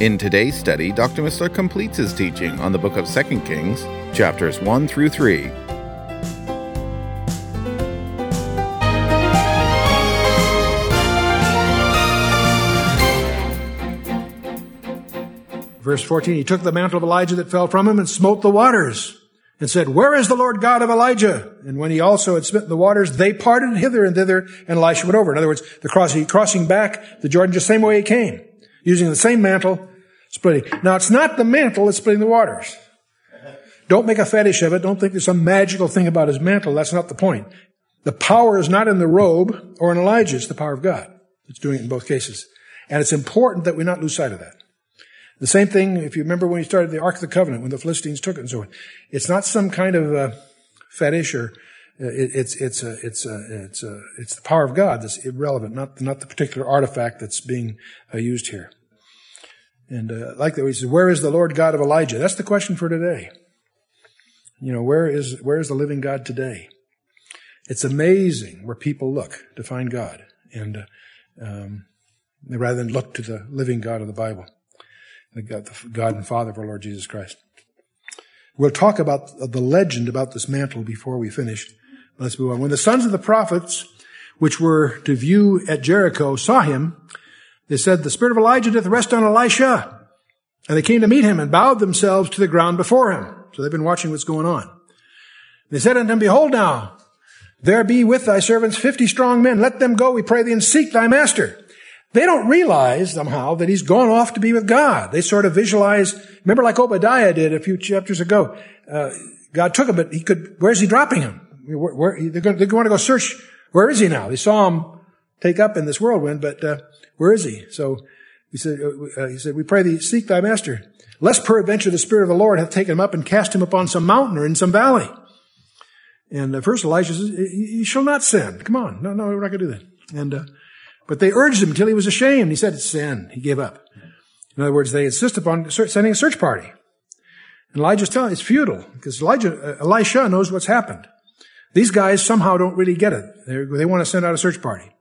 In today's study, Dr. Missler completes his teaching on the book of 2 Kings, chapters 1 through 3. Verse 14, he took the mantle of Elijah that fell from him and smote the waters and said, "Where is the Lord God of Elijah?" And when he also had smitten the waters, they parted hither and thither, and Elisha went over. In other words, the crossing back the Jordan just the same way he came, using the same mantle, splitting. Now, it's not the mantle that's splitting the waters. Don't make a fetish of it. Don't think there's some magical thing about his mantle. That's not the point. The power is not in the robe or in Elijah. It's the power of God. It's doing it in both cases. And it's important that we not lose sight of that. The same thing, if you remember when we started the Ark of the Covenant, when the Philistines took it and so on. It's not some kind of fetish or it's the power of God that's irrelevant, not the particular artifact that's being used here. And like that, he says, "Where is the Lord God of Elijah?" That's the question for today. You know, where is the living God today? It's amazing where people look to find God, and rather than look to the living God of the Bible. The God and Father of our Lord Jesus Christ. We'll talk about the legend about this mantle before we finish. Let's move on. When the sons of the prophets, which were to view at Jericho, saw him, they said, "The spirit of Elijah doth rest on Elisha." And they came to meet him and bowed themselves to the ground before him. So they've been watching what's going on. They said unto him, "Behold now, there be with thy servants 50 strong men. Let them go, we pray thee, and seek thy master." They don't realize somehow that he's gone off to be with God. They sort of visualize, remember like Obadiah did a few chapters ago. God took him, but he could, where's he dropping him? They're going to go search. Where is he now? They saw him take up in this whirlwind, but where is he? So he said, "We pray thee, seek thy master, lest peradventure the Spirit of the Lord hath taken him up and cast him upon some mountain or in some valley." And first Elisha says, "You shall not sin. Come on. No, we're not going to do that." And but they urged him until he was ashamed. He said, "It's sin." He gave up. In other words, they insist upon sending a search party. And Elijah's telling, it's futile, because Elisha knows what's happened. These guys somehow don't really get it. They want to send out a search party.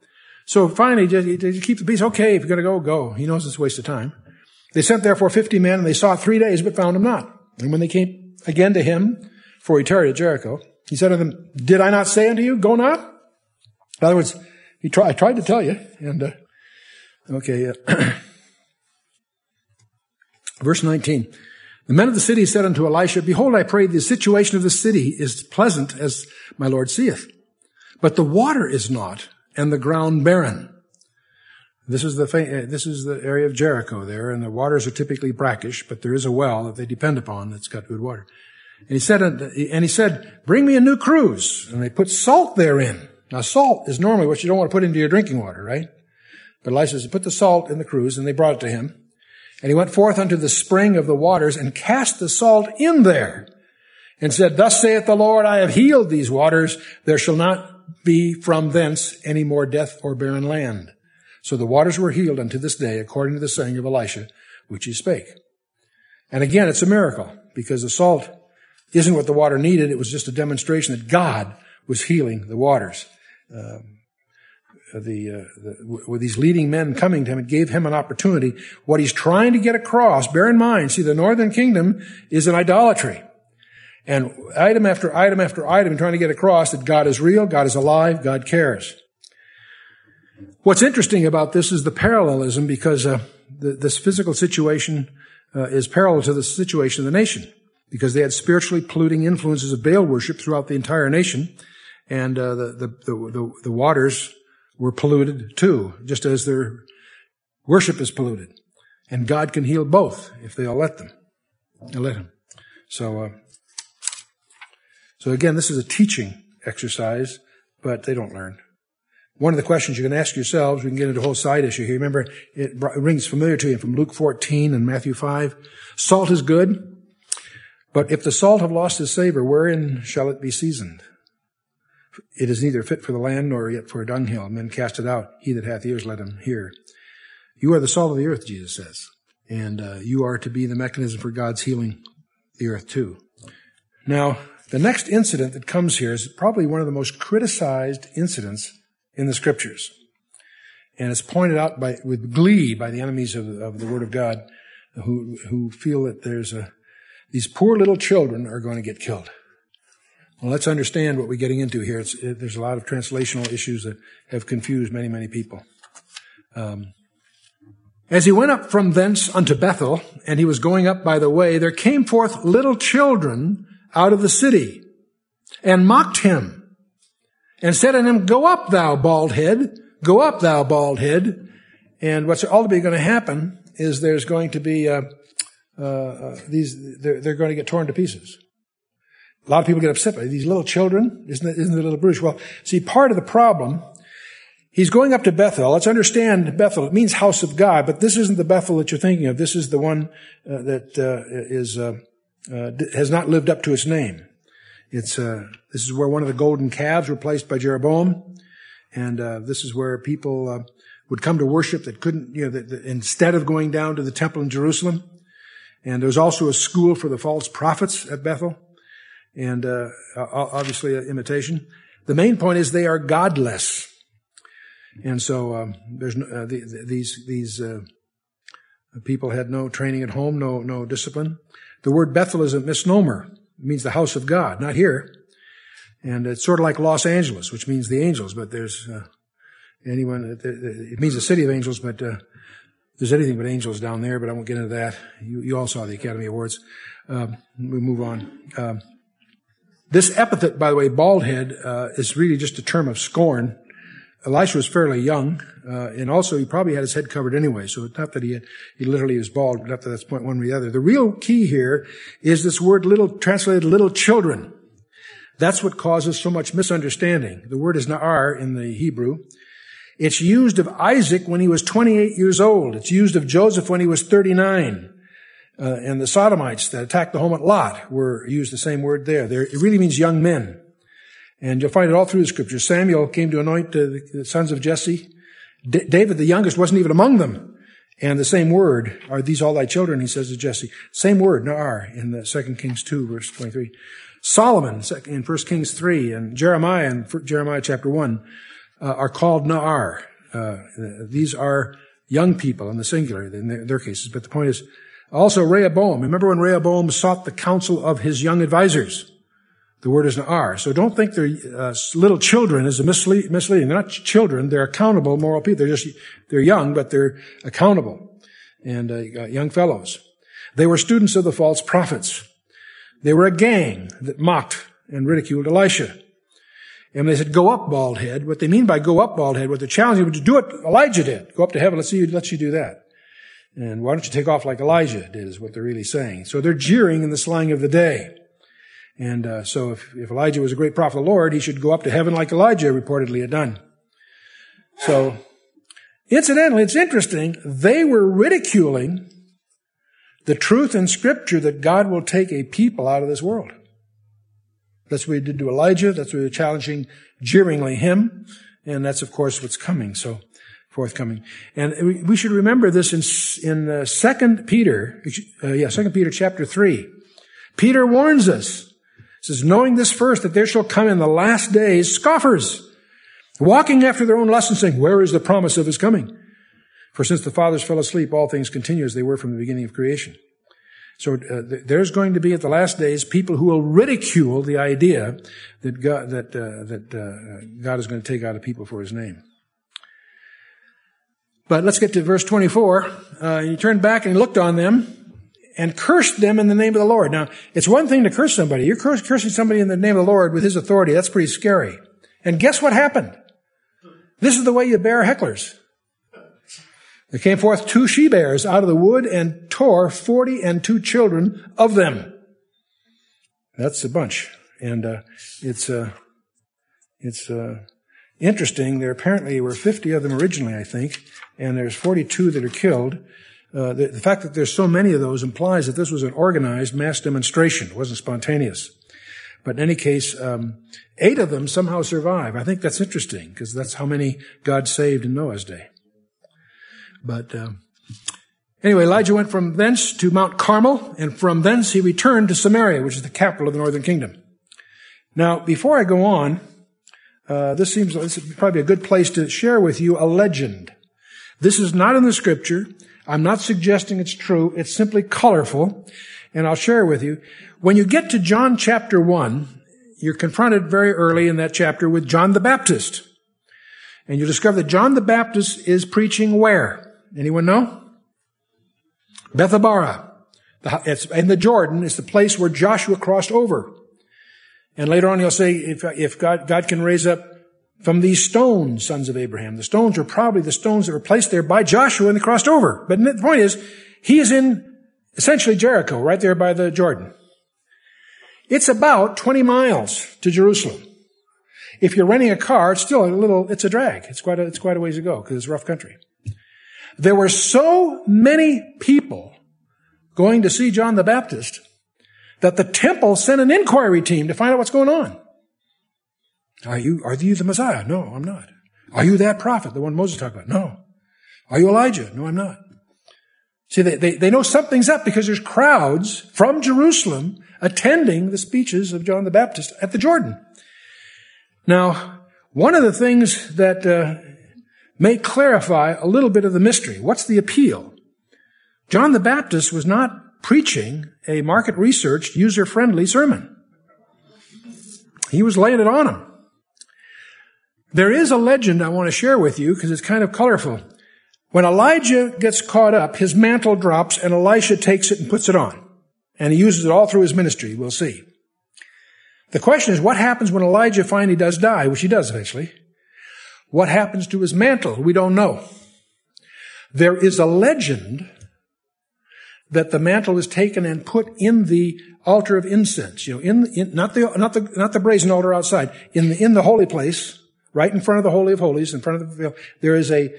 So finally, just keep the peace. Okay, if you're going to go, go. He knows it's a waste of time. They sent therefore 50 men, and they sought 3 days, but found him not. And when they came again to him, for he tarried at Jericho, he said unto them, "Did I not say unto you, go not?" In other words, I tried to tell you, and Verse 19. The men of the city said unto Elisha, "Behold, I pray, the situation of the city is pleasant, as my Lord seeth, but the water is not, and the ground barren." This is the area of Jericho there, and the waters are typically brackish, but there is a well that they depend upon that's got good water. And he said, "Bring me a new cruse," and they put salt therein. Now, salt is normally what you don't want to put into your drinking water, right? But Elisha said, "Put the salt in the cruse," and they brought it to him. And he went forth unto the spring of the waters and cast the salt in there and said, "Thus saith the Lord, I have healed these waters. There shall not be from thence any more death or barren land." So the waters were healed unto this day, according to the saying of Elisha, which he spake. And again, it's a miracle, because the salt isn't what the water needed. It was just a demonstration that God was healing the waters. With these leading men coming to him, it gave him an opportunity. What he's trying to get across, bear in mind, see, the northern kingdom is an idolatry. And item after item after item, trying to get across that God is real, God is alive, God cares. What's interesting about this is the parallelism, because this physical situation is parallel to the situation of the nation, because they had spiritually polluting influences of Baal worship throughout the entire nation. And the waters were polluted too, just as their worship is polluted. And God can heal both if they'll let him. So again, this is a teaching exercise, but they don't learn. One of the questions you can ask yourselves, we can get into a whole side issue here. Remember, it rings familiar to you from Luke 14 and Matthew 5. Salt is good, but if the salt have lost its savor, wherein shall it be seasoned? It is neither fit for the land nor yet for a dunghill. Men cast it out. He that hath ears, let him hear. You are the salt of the earth, Jesus says. And you are to be the mechanism for God's healing the earth too. Now, the next incident that comes here is probably one of the most criticized incidents in the Scriptures. And it's pointed out with glee by the enemies of the Word of God who feel that these poor little children are going to get killed. Well, let's understand what we're getting into here. There's a lot of translational issues that have confused many, many people. As he went up from thence unto Bethel, and he was going up by the way, there came forth little children out of the city, and mocked him, and said unto him, Go up, thou bald head. Go up, thou bald head. And what's ultimately going to happen is there's going to be they're going to get torn to pieces. A lot of people get upset by these little children. Isn't it a little brutish? Well, see, part of the problem, he's going up to Bethel. Let's understand Bethel. It means house of God, but this isn't the Bethel that you're thinking of. This is the one has not lived up to its name. This is where one of the golden calves were placed by Jeroboam, and this is where people would come to worship that couldn't, instead of going down to the temple in Jerusalem. And there was also a school for the false prophets at Bethel, and obviously an imitation. The main point is they are godless, and so these people had no training at home, no discipline. The word Bethel is a misnomer. It means the house of God, not here. And it's sort of like Los Angeles, which means the angels, but there's it means the city of angels, but there's anything but angels down there, but I won't get into that. You all saw the Academy Awards. We move on. This epithet, by the way, bald head, is really just a term of scorn. Elisha was fairly young, and also he probably had his head covered anyway, so it's not that he literally was bald, but not that that's point one or the other. The real key here is this word translated little children. That's what causes so much misunderstanding. The word is na'ar in the Hebrew. It's used of Isaac when he was 28 years old. It's used of Joseph when he was 39. And the Sodomites that attacked the home at Lot used the same word there. It really means young men. And you'll find it all through the Scriptures. Samuel came to anoint the sons of Jesse. David, the youngest, wasn't even among them. And the same word, are these all thy children, he says to Jesse. Same word, na'ar, in the 2 Kings 2, verse 23. Solomon, in 1 Kings 3, and Jeremiah, in Jeremiah chapter 1, are called na'ar. These are young people in the singular, in their cases. But the point is, also Rehoboam. Remember when Rehoboam sought the counsel of his young advisors? The word is na'ar. So don't think they're little children is misleading. They're not children. They're accountable, moral people. They're young, but they're accountable and young fellows. They were students of the false prophets. They were a gang that mocked and ridiculed Elisha. And they said, go up, bald head. What they mean by go up, bald head, what they're challenging them to do it, Elijah did. Go up to heaven. Let's see who lets you do that. And why don't you take off like Elijah did is what they're really saying. So they're jeering in the slang of the day. And so if Elijah was a great prophet of the Lord, he should go up to heaven like Elijah reportedly had done. So, incidentally, it's interesting, they were ridiculing the truth in Scripture that God will take a people out of this world. That's what he did to Elijah. That's what they were challenging, jeeringly him. And that's, of course, what's coming, so forthcoming. And we should remember this in 2 Peter chapter 3. Peter warns us. It says, knowing this first, that there shall come in the last days scoffers, walking after their own lusts, and saying, where is the promise of his coming? For since the fathers fell asleep, all things continue as they were from the beginning of creation. So there's going to be at the last days people who will ridicule the idea that God is going to take out a people for his name. But let's get to verse 24. And he turned back and he looked on them, and cursed them in the name of the Lord. Now, it's one thing to curse somebody. You're cursing somebody in the name of the Lord with his authority. That's pretty scary. And guess what happened? This is the way you bear hecklers. There came forth 2 she-bears out of the wood and tore 42 children of them. That's a bunch. And Interesting, there apparently were 50 of them originally, I think, and there's 42 that are killed. The fact that there's so many of those implies that this was an organized mass demonstration. It wasn't spontaneous. But in any case, 8 of them somehow survive. I think that's interesting because that's how many God saved in Noah's day. But anyway, Elijah went from thence to Mount Carmel, and from thence he returned to Samaria, which is the capital of the northern kingdom. Now, before I go on, this is probably a good place to share with you a legend. This is not in the scripture. I'm not suggesting it's true. It's simply colorful, and I'll share with you. When you get to John chapter 1, you're confronted very early in that chapter with John the Baptist. And you discover that John the Baptist is preaching where? Anyone know? Bethabara. It's in the Jordan. It's the place where Joshua crossed over. And later on he'll say, if God can raise up from these stones, sons of Abraham. The stones are probably the stones that were placed there by Joshua when they crossed over. But the point is, he is in essentially Jericho, right there by the Jordan. It's about 20 miles to Jerusalem. If you're renting a car, it's still it's a drag. It's quite a ways to go because it's rough country. There were so many people going to see John the Baptist that the temple sent an inquiry team to find out what's going on. Are you the Messiah? No, I'm not. Are you that prophet, the one Moses talked about? No. Are you Elijah? No, I'm not. See, they know something's up because there's crowds from Jerusalem attending the speeches of John the Baptist at the Jordan. Now, one of the things that may clarify a little bit of the mystery, what's the appeal? John the Baptist was not preaching a market-researched, user-friendly sermon. He was laying it on them. There is a legend I want to share with you because it's kind of colorful. When Elijah gets caught up, his mantle drops and Elisha takes it and puts it on. And he uses it all through his ministry, we'll see. The question is, what happens when Elijah finally does die, which he does eventually? What happens to his mantle? We don't know. There is a legend that the mantle is taken and put in the altar of incense, not the brazen altar outside, in the holy place, right in front of the Holy of Holies, in front of the, there is a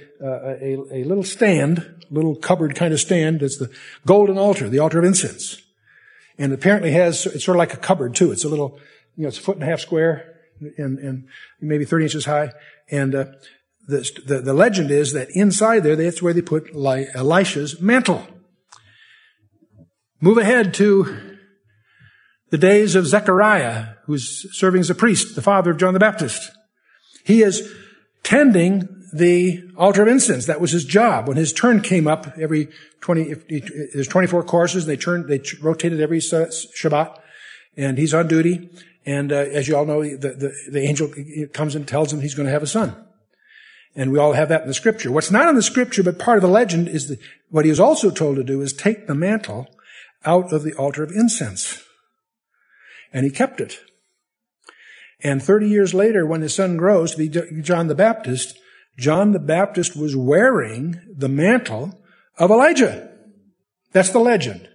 little stand, little cupboard kind of stand. That's the golden altar, the altar of incense. And apparently it's sort of like a cupboard too. It's a little, it's a 1.5 foot square and maybe 30 inches high. And the legend is that inside there, that's where they put Elisha's mantle. Move ahead to the days of Zechariah, who's serving as a priest, the father of John the Baptist. He is tending the altar of incense. That was his job. When his turn came up every 24 courses, they rotated every Shabbat, and he's on duty. And as you all know, the angel comes and tells him he's going to have a son. And we all have that in the scripture. What's not in the scripture, but part of the legend, is that what he is also told to do is take the mantle out of the altar of incense. And he kept it. And 30 years later, when his son grows to be John the Baptist was wearing the mantle of Elijah. That's the legend.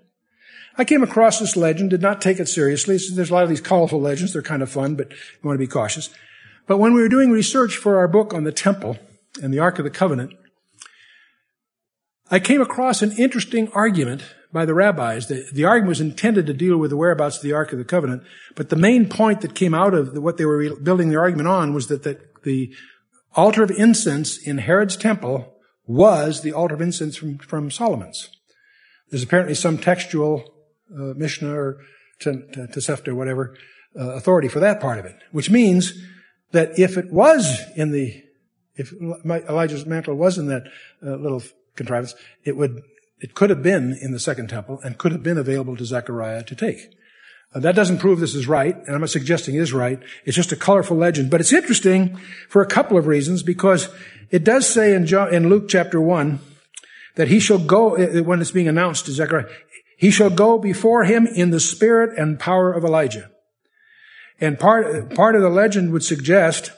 I came across this legend, did not take it seriously. There's a lot of these colorful legends. They're kind of fun, but you want to be cautious. But when we were doing research for our book on the temple and the Ark of the Covenant, I came across an interesting argument by the rabbis. The argument was intended to deal with the whereabouts of the Ark of the Covenant, but the main point that came out of what they were building the argument on was that the altar of incense in Herod's temple was the altar of incense from Solomon's. There's apparently some textual Mishnah or Tosefta or whatever authority for that part of it, which means that if Elijah's mantle was in that little contrivance, it could have been in the second temple and could have been available to Zechariah to take. That doesn't prove this is right, and I'm not suggesting it is right. It's just a colorful legend. But it's interesting for a couple of reasons, because it does say in Luke chapter 1 that he shall go, when it's being announced to Zechariah, he shall go before him in the spirit and power of Elijah. And part of the legend would suggest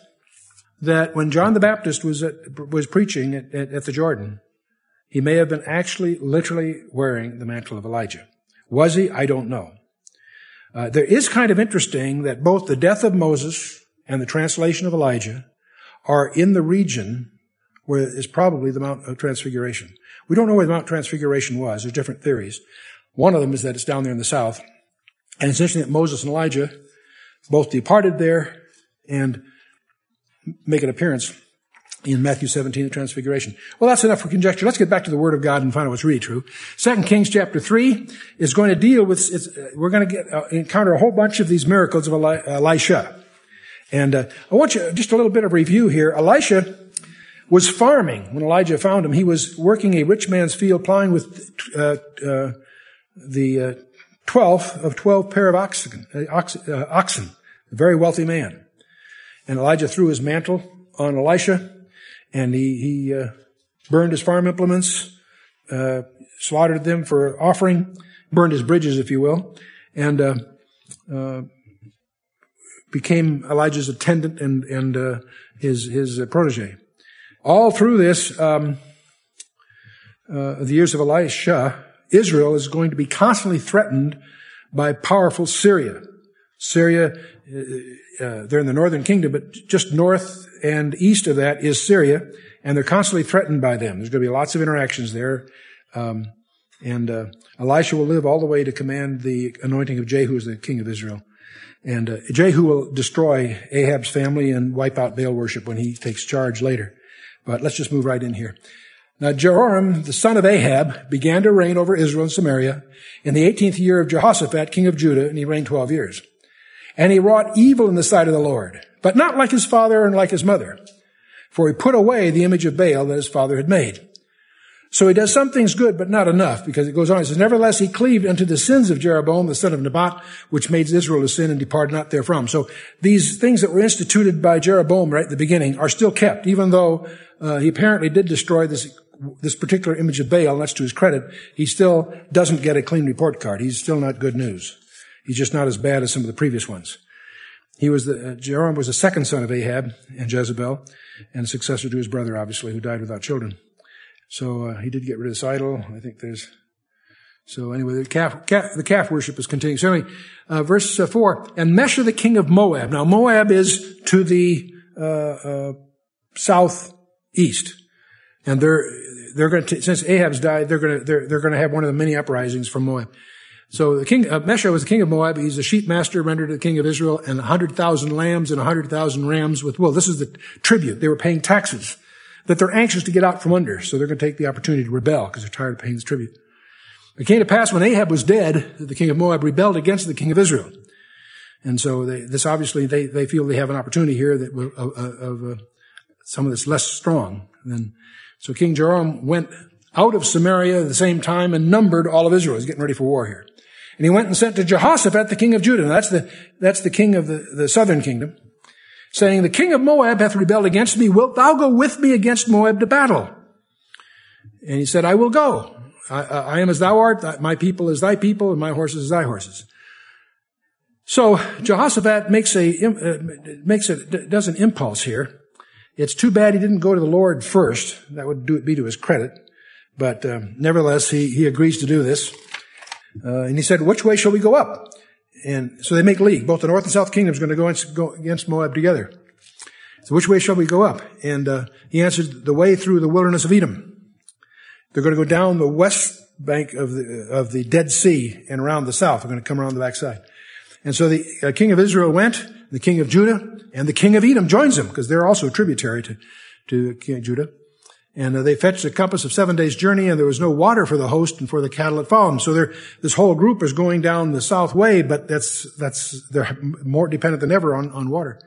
that when John the Baptist was preaching at the Jordan, he may have been actually, literally wearing the mantle of Elijah. Was he? I don't know. There is kind of interesting that both the death of Moses and the translation of Elijah are in the region where is probably the Mount of Transfiguration. We don't know where the Mount of Transfiguration was. There's different theories. One of them is that it's down there in the south. And it's interesting that Moses and Elijah both departed there and make an appearance in Matthew 17, the Transfiguration. Well, that's enough for conjecture. Let's get back to the Word of God and find out what's really true. 2 Kings chapter 3 is going to deal with, we're going to encounter a whole bunch of these miracles of Elisha. And I want you, just a little bit of review here. Elisha was farming when Elijah found him. He was working a rich man's field, plowing with the 12th of 12 pair of oxen, a very wealthy man. And Elijah threw his mantle on Elisha, and he burned his farm implements, slaughtered them for offering, burned his bridges, if you will, and became Elijah's attendant and his protege. All through this, the years of Elisha, Israel is going to be constantly threatened by powerful Syria. Syria, they're in the northern kingdom, but just north and east of that is Syria, and they're constantly threatened by them. There's going to be lots of interactions there. Elisha will live all the way to command the anointing of Jehu as the king of Israel. And Jehu will destroy Ahab's family and wipe out Baal worship when he takes charge later. But let's just move right in here. Now, Jeroboam, the son of Ahab, began to reign over Israel and Samaria in the 18th year of Jehoshaphat, king of Judah, and he reigned 12 years. And he wrought evil in the sight of the Lord, but not like his father and like his mother, for he put away the image of Baal that his father had made. So he does some things good, but not enough, because it goes on. It says, nevertheless, he cleaved unto the sins of Jeroboam, the son of Nebat, which made Israel to sin and depart not therefrom. So these things that were instituted by Jeroboam right at the beginning are still kept, even though he apparently did destroy this particular image of Baal, and that's to his credit. He still doesn't get a clean report card. He's still not good news. He's just not as bad as some of the previous ones. He was Jeroboam was the second son of Ahab and Jezebel, and successor to his brother, obviously, who died without children. So he did get rid of this idol. I think there's... So anyway, the calf worship is continuing. So anyway, verse 4, and Mesha the king of Moab. Now Moab is to the southeast, and they're going to, since Ahab's died, they're going to have one of the many uprisings from Moab. So the king Mesha was the king of Moab. He's the sheep master rendered to the king of Israel, and 100,000 lambs and 100,000 rams with wool. This is the tribute. They were paying taxes that they're anxious to get out from under, so they're going to take the opportunity to rebel because they're tired of paying this tribute. It came to pass when Ahab was dead that the king of Moab rebelled against the king of Israel, and so this obviously they feel they have an opportunity here that of some of this less strong. And so King Jeroboam went out of Samaria at the same time and numbered all of Israel. He's getting ready for war here, and he went and sent to Jehoshaphat the king of Judah. Now that's the king of the southern kingdom, saying, the king of Moab hath rebelled against me. Wilt thou go with me against Moab to battle? And he said, I will go. I am as thou art. My people is thy people, and my horses is thy horses. So Jehoshaphat does an impulse here. It's too bad he didn't go to the Lord first. That would be to his credit. But nevertheless, he agrees to do this. And he said, which way shall we go up? And so they make league. Both the north and south kingdoms are going to go against Moab together. So which way shall we go up? And he answered, the way through the wilderness of Edom. They're going to go down the west bank of the Dead Sea and around the south. They're going to come around the backside. And so the king of Israel went, the king of Judah, and the king of Edom joins him, because they're also tributary to King Judah. And they fetched a compass of 7 days' journey, and there was no water for the host and for the cattle that followed them. So this whole group is going down the south way, but they're more dependent than ever on water.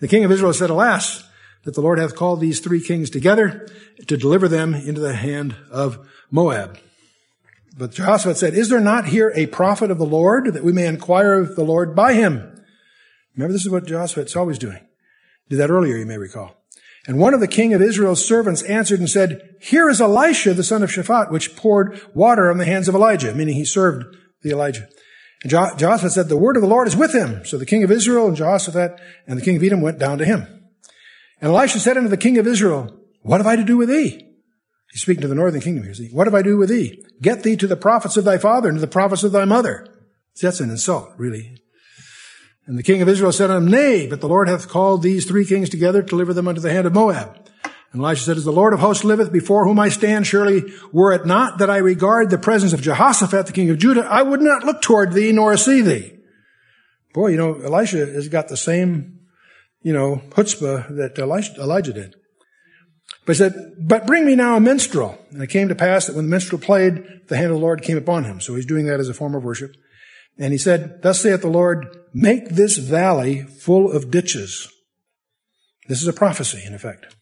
The king of Israel said, alas, that the Lord hath called these three kings together to deliver them into the hand of Moab. But Jehoshaphat said, is there not here a prophet of the Lord, that we may inquire of the Lord by him? Remember, this is what Jehoshaphat's always doing. Did that earlier, you may recall. And one of the king of Israel's servants answered and said, here is Elisha, the son of Shaphat, which poured water on the hands of Elijah, meaning he served the Elijah. And Jehoshaphat said, the word of the Lord is with him. So the king of Israel and Jehoshaphat and the king of Edom went down to him. And Elisha said unto the king of Israel, what have I to do with thee? He's speaking to the northern kingdom here. What have I to do with thee? Get thee to the prophets of thy father and to the prophets of thy mother. See, that's an insult, really. And the king of Israel said unto him, Nay, but the Lord hath called these three kings together to deliver them unto the hand of Moab. And Elisha said, As the Lord of hosts liveth, before whom I stand, surely were it not that I regard the presence of Jehoshaphat, the king of Judah, I would not look toward thee nor see thee. Boy, you know, Elisha has got the same, you know, chutzpah that Elijah did. But he said, But bring me now a minstrel. And it came to pass that when the minstrel played, the hand of the Lord came upon him. So he's doing that as a form of worship. And he said, Thus saith the Lord, Make this valley full of ditches. This is a prophecy, in effect.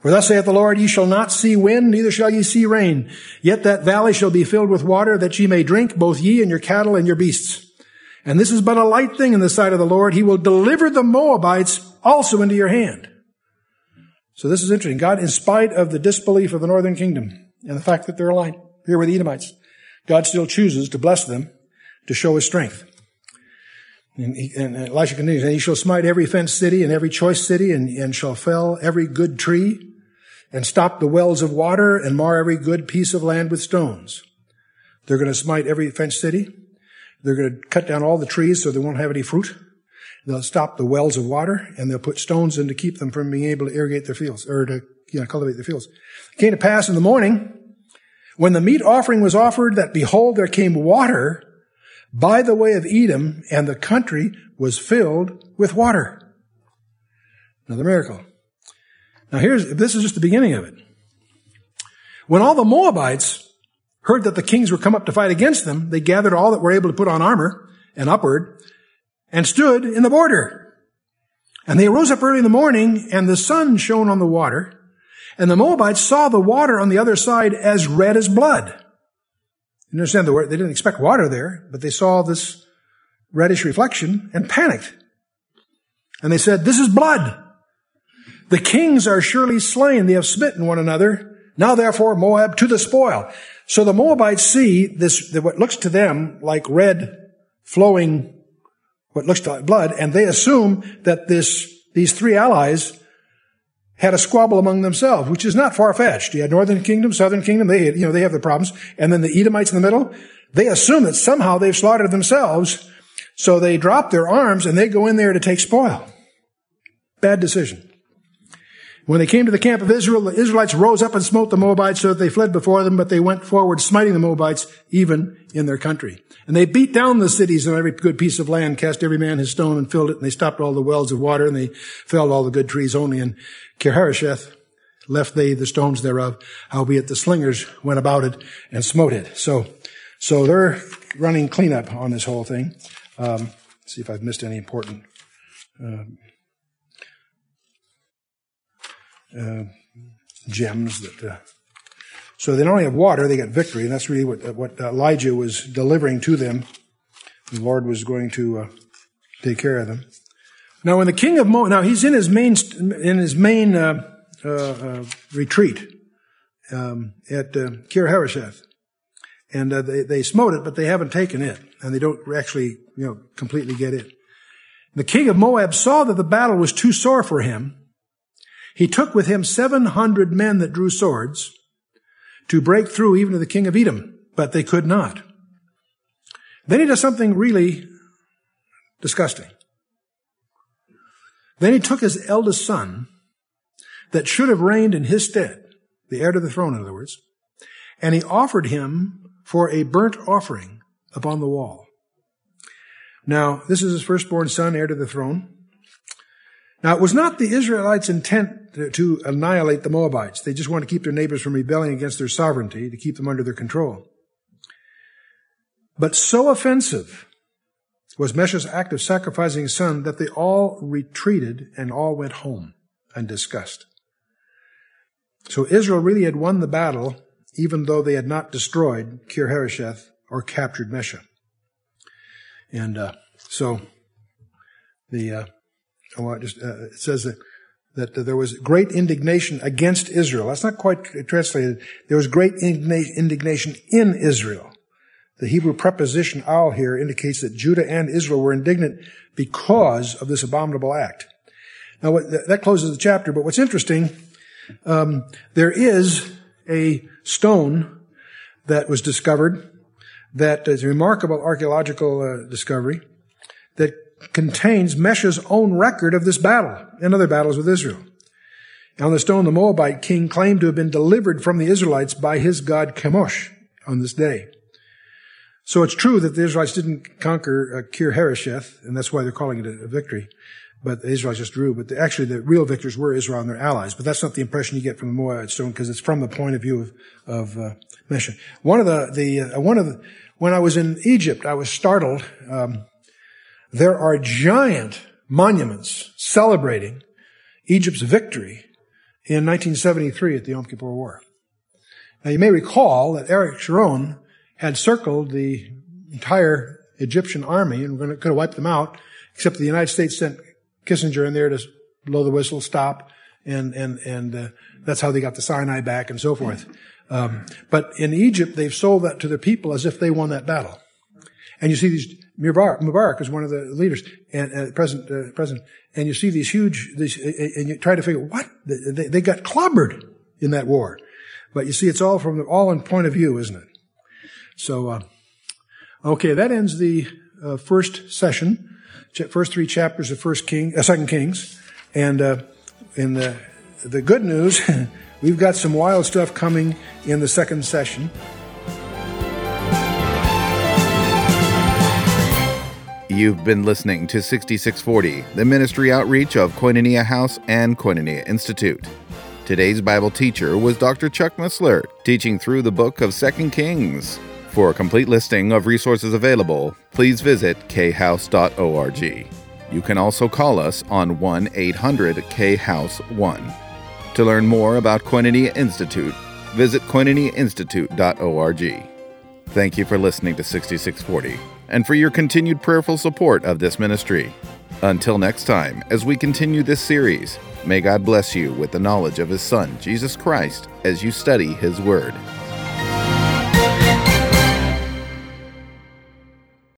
For thus saith the Lord, Ye shall not see wind, neither shall ye see rain. Yet that valley shall be filled with water, that ye may drink, both ye and your cattle and your beasts. And this is but a light thing in the sight of the Lord. He will deliver the Moabites also into your hand. So this is interesting. God, in spite of the disbelief of the northern kingdom and the fact that they're aligned here with the Edomites, God still chooses to bless them to show his strength. And Elisha continues, And he shall smite every fenced city and every choice city, and shall fell every good tree, and stop the wells of water, and mar every good piece of land with stones. They're going to smite every fenced city. They're going to cut down all the trees so they won't have any fruit. They'll stop the wells of water, and they'll put stones in to keep them from being able to irrigate their fields, or to cultivate their fields. It came to pass in the morning, when the meat offering was offered, that behold, there came water by the way of Edom, and the country was filled with water. Another miracle. Now this is just the beginning of it. When all the Moabites heard that the kings were come up to fight against them, they gathered all that were able to put on armor and upward, and stood in the border. And they arose up early in the morning, and the sun shone on the water. And the Moabites saw the water on the other side as red as blood. You understand, they didn't expect water there, but they saw this reddish reflection and panicked. And they said, This is blood. The kings are surely slain. They have smitten one another. Now therefore, Moab, to the spoil. So the Moabites see this, what looks to them like red flowing what looks like blood, and they assume that these three allies had a squabble among themselves, which is not far-fetched. You had northern kingdom, southern kingdom, they have their problems, and then the Edomites in the middle, they assume that somehow they've slaughtered themselves, so they drop their arms and they go in there to take spoil. Bad decision. When they came to the camp of Israel, the Israelites rose up and smote the Moabites so that they fled before them, but they went forward smiting the Moabites even in their country. And they beat down the cities and every good piece of land, cast every man his stone and filled it, and they stopped all the wells of water, and they felled all the good trees only. And Kirharasheth left they the stones thereof, howbeit the slingers went about it and smote it. So they're running cleanup on this whole thing. See if I've missed any important gems that. So they not only have water, they got victory, and that's really what Elijah was delivering to them. The Lord was going to take care of them. Now, when the king of Moab, now he's in his main retreat at Kirharasheth, and they smote it, but they haven't taken it, and they don't actually completely get it. The king of Moab saw that the battle was too sore for him. He took with him 700 men that drew swords to break through even to the king of Edom, but they could not. Then he does something really disgusting. Then he took his eldest son that should have reigned in his stead, the heir to the throne in other words, and he offered him for a burnt offering upon the wall. Now, this is his firstborn son, heir to the throne. Now, it was not the Israelites' intent to annihilate the Moabites. They just wanted to keep their neighbors from rebelling against their sovereignty, to keep them under their control. But so offensive was Mesha's act of sacrificing his son that they all retreated and all went home in disgust. So Israel really had won the battle, even though they had not destroyed Kirharasheth or captured Mesha. And it says that there was great indignation against Israel. That's not quite translated. There was great indignation in Israel. The Hebrew preposition al here indicates that Judah and Israel were indignant because of this abominable act. Now, that closes the chapter, but what's interesting, there is a stone that was discovered that is a remarkable archaeological discovery that contains Mesha's own record of this battle and other battles with Israel. On the stone, the Moabite king claimed to have been delivered from the Israelites by his god Chemosh on this day. So it's true that the Israelites didn't conquer Kir Hareseth, and that's why they're calling it a victory. But the Israelites just drew. But actually, the real victors were Israel and their allies. But that's not the impression you get from the Moabite stone, because it's from the point of view of Mesha. When I was in Egypt, I was startled. There are giant monuments celebrating Egypt's victory in 1973 at the Yom Kippur War. Now, you may recall that Ariel Sharon had circled the entire Egyptian army and could have wiped them out, except the United States sent Kissinger in there to blow the whistle, stop, and that's how they got the Sinai back and so forth. But in Egypt, they've sold that to their people as if they won that battle. And you see these, Mubarak is one of the leaders, and president, and you see these huge, and you try to figure, what? They got clobbered in that war. But you see, it's all from all in point of view, isn't it? So, okay, that ends the first session, first three chapters of Second Kings, and in the good news, we've got some wild stuff coming in the second session. You've been listening to 6640, the ministry outreach of Koinonia House and Koinonia Institute. Today's Bible teacher was Dr. Chuck Missler, teaching through the book of 2 Kings. For a complete listing of resources available, please visit khouse.org. You can also call us on 1-800-KHOUSE-1. To learn more about Koinonia Institute, visit koinoniainstitute.org. Thank you for listening to 6640 and for your continued prayerful support of this ministry. Until next time, as we continue this series, may God bless you with the knowledge of His Son, Jesus Christ, as you study His Word.